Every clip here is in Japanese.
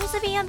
Boys Be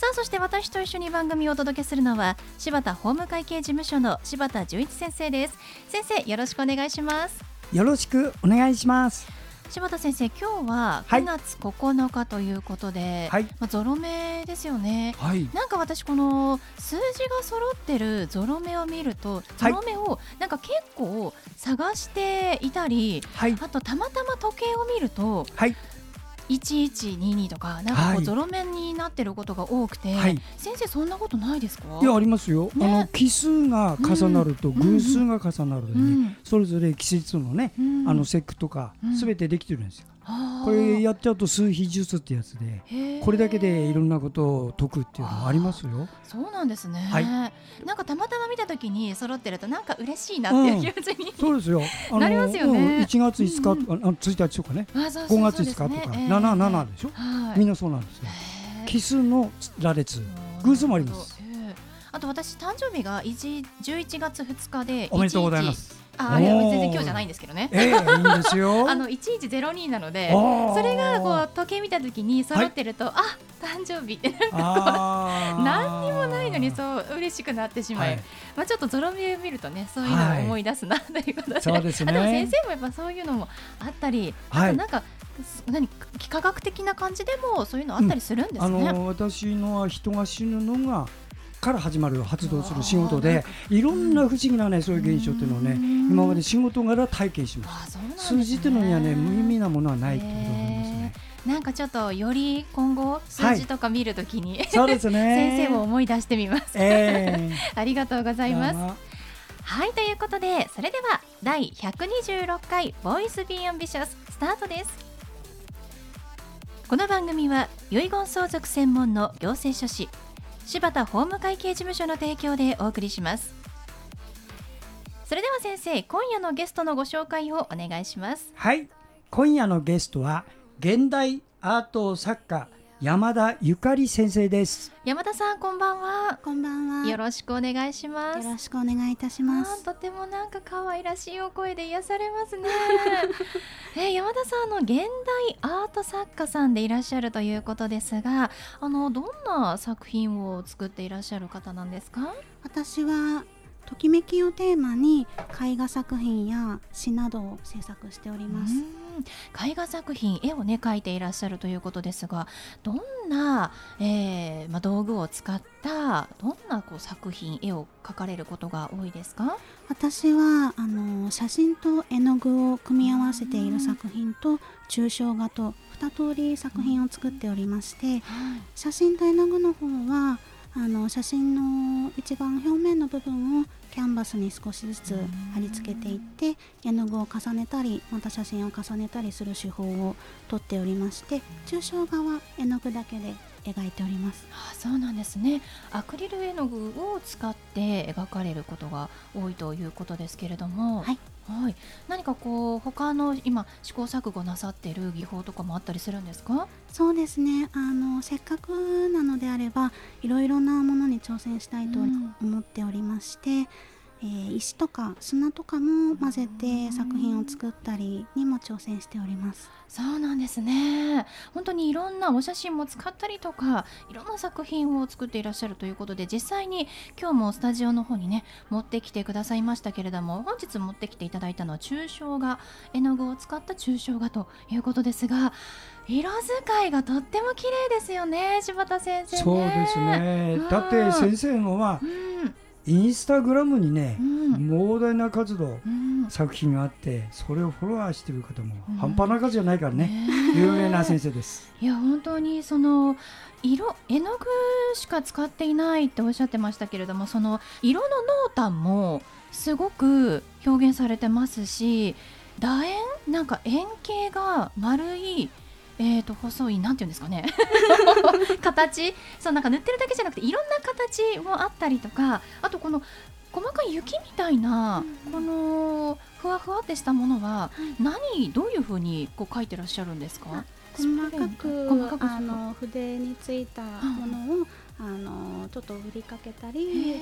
さあ、そして私と一緒に番組をお届けするのは、柴田法務会計事務所の柴田純一先生です。先生、よろしくお願いします。よろしくお願いします。柴田先生、今日は9月9日ということで、はい、ゾロ目ですよね、はい、なんか私この数字が揃ってるゾロ目を見ると、ゾロ目をなんか結構探していたり、はい、あとたまたま時計を見ると、はい、1122とか、なんかこうゾロ目になってることが多くて、はい、先生そんなことないですか。いや、ありますよ、ね、奇数が重なると偶数が重なるので、それぞれ季節のね、節句とかすべてできてるんですよ、これやっちゃうと数比術ってやつで、これだけでいろんなことを解くっていうのもありますよ。そうなんですね、はい、なんかたまたま見たときに揃ってると、なんか嬉しいなっていう気持ちに、そうですよ、なりますよね。1月5日、1日とかね、5月5日とか、7でしょ、みんなそうなんですね。奇数の羅列、偶数もあります。あと私、誕生日が11月2日で、おめでとうございます。あれは全然今日じゃないんですけどね、いいんですよ。1102なので、それがこう時計見た時に揃ってると、はい、誕生日って何にもないのにそう嬉しくなってしまい、はい、ちょっとゾロ目を見るとね、そういうのを思い出すなということで、はい、そうですね。でも先生もやっぱそういうのもあったり、あとなんか、はい、幾何学的な感じでもそういうのあったりするんですね、私のは人が死ぬのがから始まる、発動する仕事で、いろんな不思議なね、そういう現象っていうのをね、今まで仕事柄体験します。数字っていうのにはね、無意味なものはないってこと思いますね。なんかちょっとより今後数字とか見るときに、はい、そうですね、先生を思い出してみます、ありがとうございます。はい、ということで、それでは第126回 Boys Be Ambitious スタートです。この番組は遺言相続専門の行政書士柴田法務会計事務所の提供でお送りします。それでは先生、今夜のゲストのご紹介をお願いします。はい、今夜のゲストは現代アート作家山田ゆかり先生です。山田さん、こんばんは。こんばんは。よろしくお願いします。よろしくお願いいたします。とてもなんか可愛らしいお声で癒されますね山田さんの現代アート作家さんでいらっしゃるということですが、どんな作品を作っていらっしゃる方なんですか。私はときめきをテーマに絵画作品や詩などを制作しております。絵画作品、絵をね、描いていらっしゃるということですが、どんな、道具を使ったどんなこう作品、絵を描かれることが多いですか。私は写真と絵の具を組み合わせている作品と抽象画と2通り作品を作っておりまして、写真と絵の具の方は写真の一番表面の部分をキャンバスに少しずつ貼り付けていって、絵の具を重ねたり、また写真を重ねたりする手法をとっておりまして、抽象画は絵の具だけで描いております。ああ、そうなんですね。アクリル絵の具を使って描かれることが多いということですけれども、はいはい、何かこう他の今試行錯誤なさっている技法とかもあったりするんですか。そうですね、せっかくなのであればいろいろなものに挑戦したいと思っておりまして、石とか砂とかも混ぜて作品を作ったりにも挑戦しております。そうなんですね。本当にいろんなお写真も使ったりとか、いろんな作品を作っていらっしゃるということで、実際に今日もスタジオの方にね持ってきてくださいましたけれども、本日持ってきていただいたのは抽象画、絵の具を使った抽象画ということですが、色使いがとっても綺麗ですよね、柴田先生ね。そうですね、だって先生のは、インスタグラムにね、膨大な数の作品があって、それをフォロワーしてる方も半端な数じゃないからね、有名な先生です。いや、本当にその絵の具しか使っていないっておっしゃってましたけれども、その色の濃淡もすごく表現されてますし、楕円、なんか円形が丸い細いなんていうんですかね形、そうなんか塗ってるだけじゃなくていろんな形もあったりとか、あとこの細かい雪みたいな、うん、このふわふわってしたものは何、どういうふうにこう描いてらっしゃるんですか？細かく筆についたものをちょっと振りかけたり、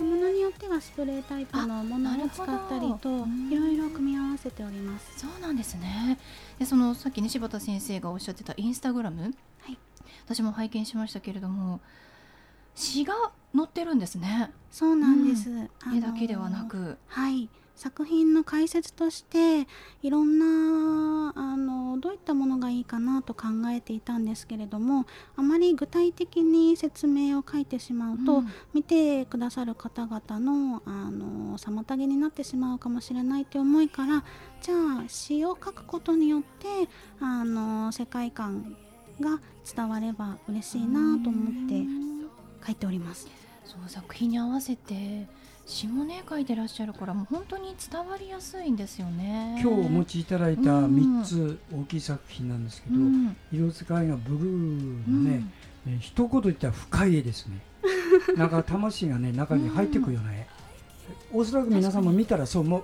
ものによってはスプレータイプのものを使ったりといろいろ組み合わせております。そうなんですね。でそのさっきね柴田先生がおっしゃってたインスタグラム、はい、私も拝見しましたけれども詩が載ってるんですね。そうなんです、うん、絵だけではなく、はい、作品の解説としていろんなどういったものがいいかなと考えていたんですけれども、あまり具体的に説明を書いてしまうと、うん、見てくださる方々の、妨げになってしまうかもしれないという思いから、じゃあ詩を書くことによって世界観が伝われば嬉しいなと思って書いております。その作品に合わせて詩もね書いてらっしゃるから、もう本当に伝わりやすいんですよね。今日お持ちいただいた3つ大きい作品なんですけど、うん、色使いがブルーのね、うん、一言言ったら深い絵ですねなんか魂がね中に入ってくるような絵、うん、おそらく皆さんも見たらそう思う、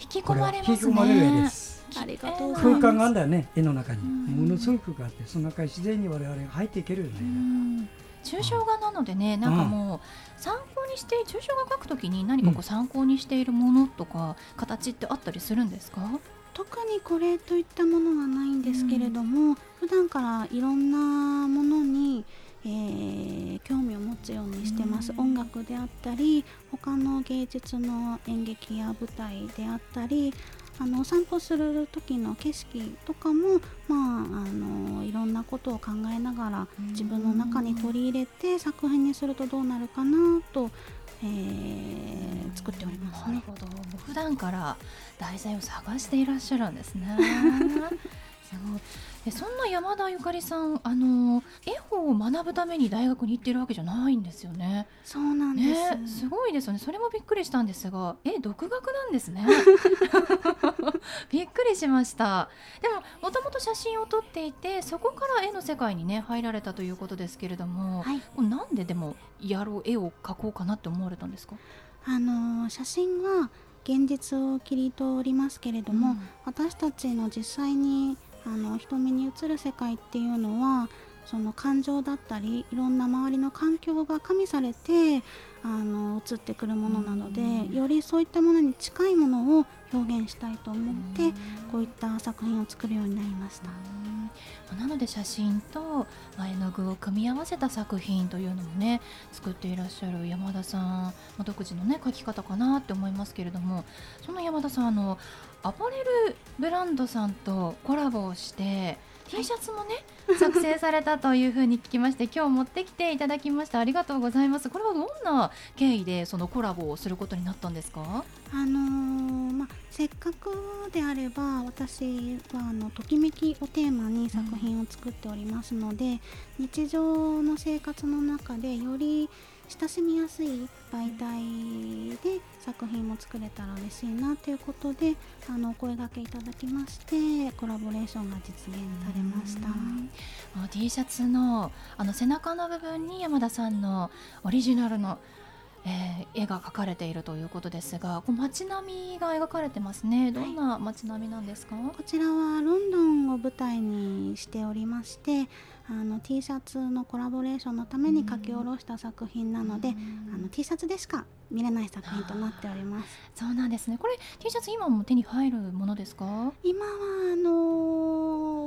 引き込まれますね。引き込まれる絵です。ありがとうございます。空間があるんだよね、絵の中に、うん、ものすごくあって、その中に自然に我々が入っていけるよね、うん抽象画なのでね、なんかもう参考にして抽象画描くときに何かこう参考にしているものとか形ってあったりするんですか？うん、特にこれといったものはないんですけれども、うん、普段からいろんなものに、興味を持つようにしてます、うん、音楽であったり他の芸術の演劇や舞台であったり、お散歩する時の景色とかも、いろんなことを考えながら自分の中に取り入れて作品にするとどうなるかなと、作っておりますね。なるほど、もう普段から題材を探していらっしゃるんですねそんな山田ゆかりさん、絵法を学ぶために大学に行ってるわけじゃないんですよね。そうなんです、ね、すごいですよね。それもびっくりしたんですが、独学なんですねびっくりしました。でももともと写真を撮っていて、そこから絵の世界にね入られたということですけれども、はい、なんででも絵を描こうかなって思われたんですか？写真は現実を切り取りますけれども、うん、私たちの実際に瞳に映る世界っていうのは、その感情だったりいろんな周りの環境が加味されて映ってくるものなので、うん、よりそういったものに近いものを表現したいと思って、うん、こういった作品を作るようになりました。うん、なので写真と絵の具を組み合わせた作品というのもね作っていらっしゃる山田さん独自のね描き方かなって思いますけれども、その山田さんアパレルブランドさんとコラボをしてT シャツもね作成されたというふうに聞きまして今日持ってきていただきました。ありがとうございます。これはどんな経緯でそのコラボをすることになったんですか？せっかくであれば私はときめきをテーマに作品を作っておりますので、うん、日常の生活の中でより親しみやすい媒体で作品も作れたら嬉しいなということでお声掛けいただきまして、コラボレーションが実現されました。T シャツの背中の部分に山田さんのオリジナルの絵が描かれているということですが、街並みが描かれてますね。どんな街並みなんですか？はい、こちらはロンドンを舞台にしておりまして、T シャツのコラボレーションのために描き下ろした作品なので、T シャツでしか見れない作品となっております。そうなんですね。これ T シャツ今も手に入るものですか？今は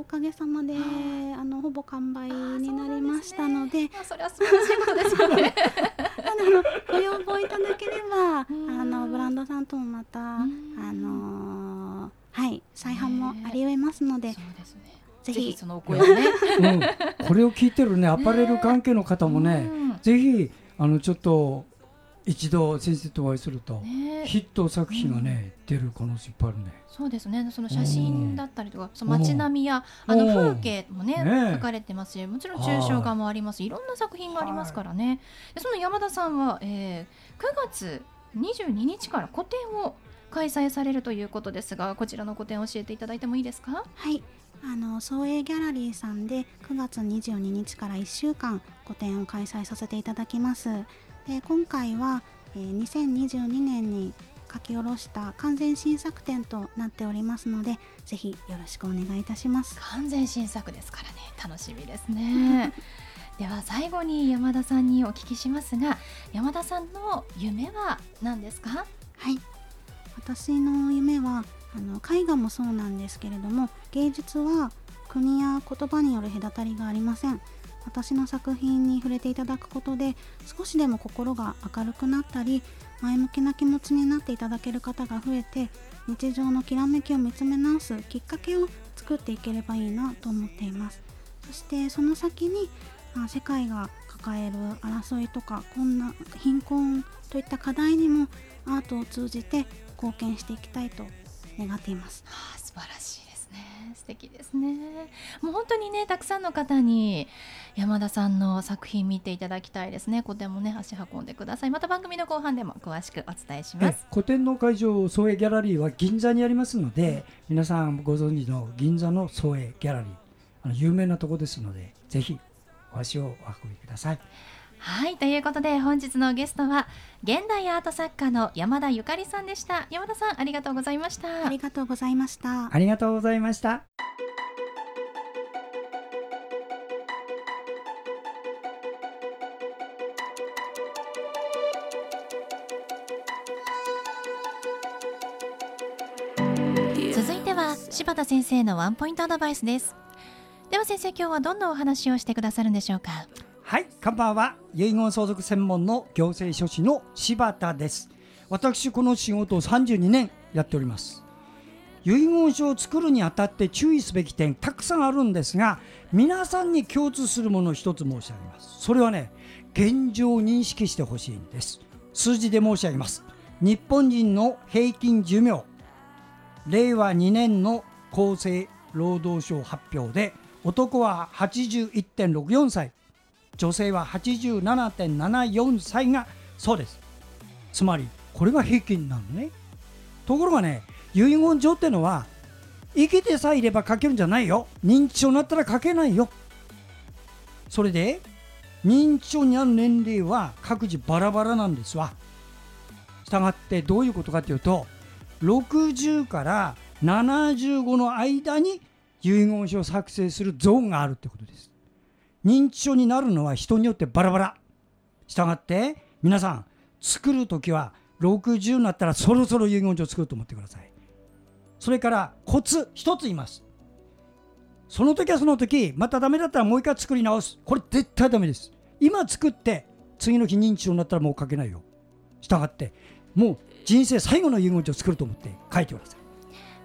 おかげさまでほぼ完売になりましたので、それは素晴らしいことですよねご要望いただければブランドさんともまたはい再販もあり得ますので、そうですね、ぜひそのお声をね、これを聞いてるねアパレル関係の方もね、ぜひちょっと一度先生とお会いすると、ヒット作品がね、出る可能性いっぱいあるね。そうですね。その写真だったりとか、その街並みや風景もね描かれてますし、もちろん抽象画もあります。いろんな作品がありますからね。でその山田さんは、9月22日から個展を開催されるということですが、こちらの個展を教えていただいてもいいですか？はい。創影ギャラリーさんで9月22日から1週間個展を開催させていただきます。で、今回は2022年に書き下ろした完全新作展となっておりますので、ぜひよろしくお願いいたします。完全新作ですからね、楽しみですね。では最後に山田さんにお聞きしますが、山田さんの夢は何ですか？はい、私の夢は絵画もそうなんですけれども、芸術は国や言葉による隔たりがありません。私の作品に触れていただくことで、少しでも心が明るくなったり前向きな気持ちになっていただける方が増えて、日常のきらめきを見つめ直すきっかけを作っていければいいなと思っています。そしてその先に、世界が抱える争いとか貧困といった課題にもアートを通じて貢献していきたいと願っています。素晴らしいですね。素敵ですね。もう本当にね、たくさんの方に山田さんの作品見ていただきたいですね。個展もね、足運んでください。また番組の後半でも詳しくお伝えします。個展の会場、創影ギャラリーは銀座にありますので、皆さんご存知の銀座の創影ギャラリー、有名なとこですので、ぜひお足をお運びください。はい、ということで本日のゲストは現代アート作家の山田ゆかりさんでした。山田さん、ありがとうございました。ありがとうございました。ありがとうございました。続いては柴田先生のワンポイントアドバイスです。では先生、今日はどんなお話をしてくださるんでしょうか？はい、こんばんは。遺言相続専門の行政書士の柴田です。私、この仕事を32年やっております。遺言書を作るにあたって注意すべき点たくさんあるんですが、皆さんに共通するものを一つ申し上げます。それはね、現状を認識してほしいんです。数字で申し上げます。日本人の平均寿命、令和2年の厚生労働省発表で、男は 81.64 歳、女性は 87.74 歳がそうです。つまりこれが平均なのね。ところがね、遺言状ってのは生きてさえいれば書けるんじゃないよ。認知症になったら書けないよ。それで認知症になる年齢は各自バラバラなんですわ。したがってどういうことかというと、60から75の間に遺言書を作成するゾーンがあるってことです。認知症になるのは人によってバラバラ。したがって皆さん、作るときは60になったらそろそろ遺言書を作ると思ってください。それからコツ一つ言います。その時はその時、またダメだったらもう一回作り直す。これ絶対ダメです。今作って次の日認知症になったらもう書けないよ。したがってもう人生最後の遺言書を作ると思って書いてください。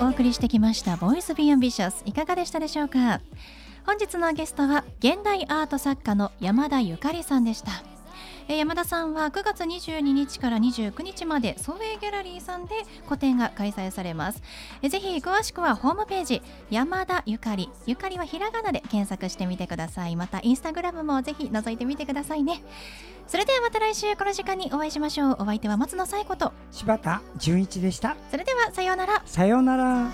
お送りしてきましたボイスビーアンビシャス、いかがでしたでしょうか？本日のゲストは現代アート作家の山田ゆかりさんでした。山田さんは9月22日から29日まで創影ギャラリーさんで個展が開催されます。ぜひ詳しくはホームページ山田ゆかり、ゆかりはひらがなで検索してみてください。またインスタグラムもぜひ覗いてみてくださいね。それではまた来週この時間にお会いしましょう。お相手は松野紗友子と柴田純一でした。それではさようなら。さようなら。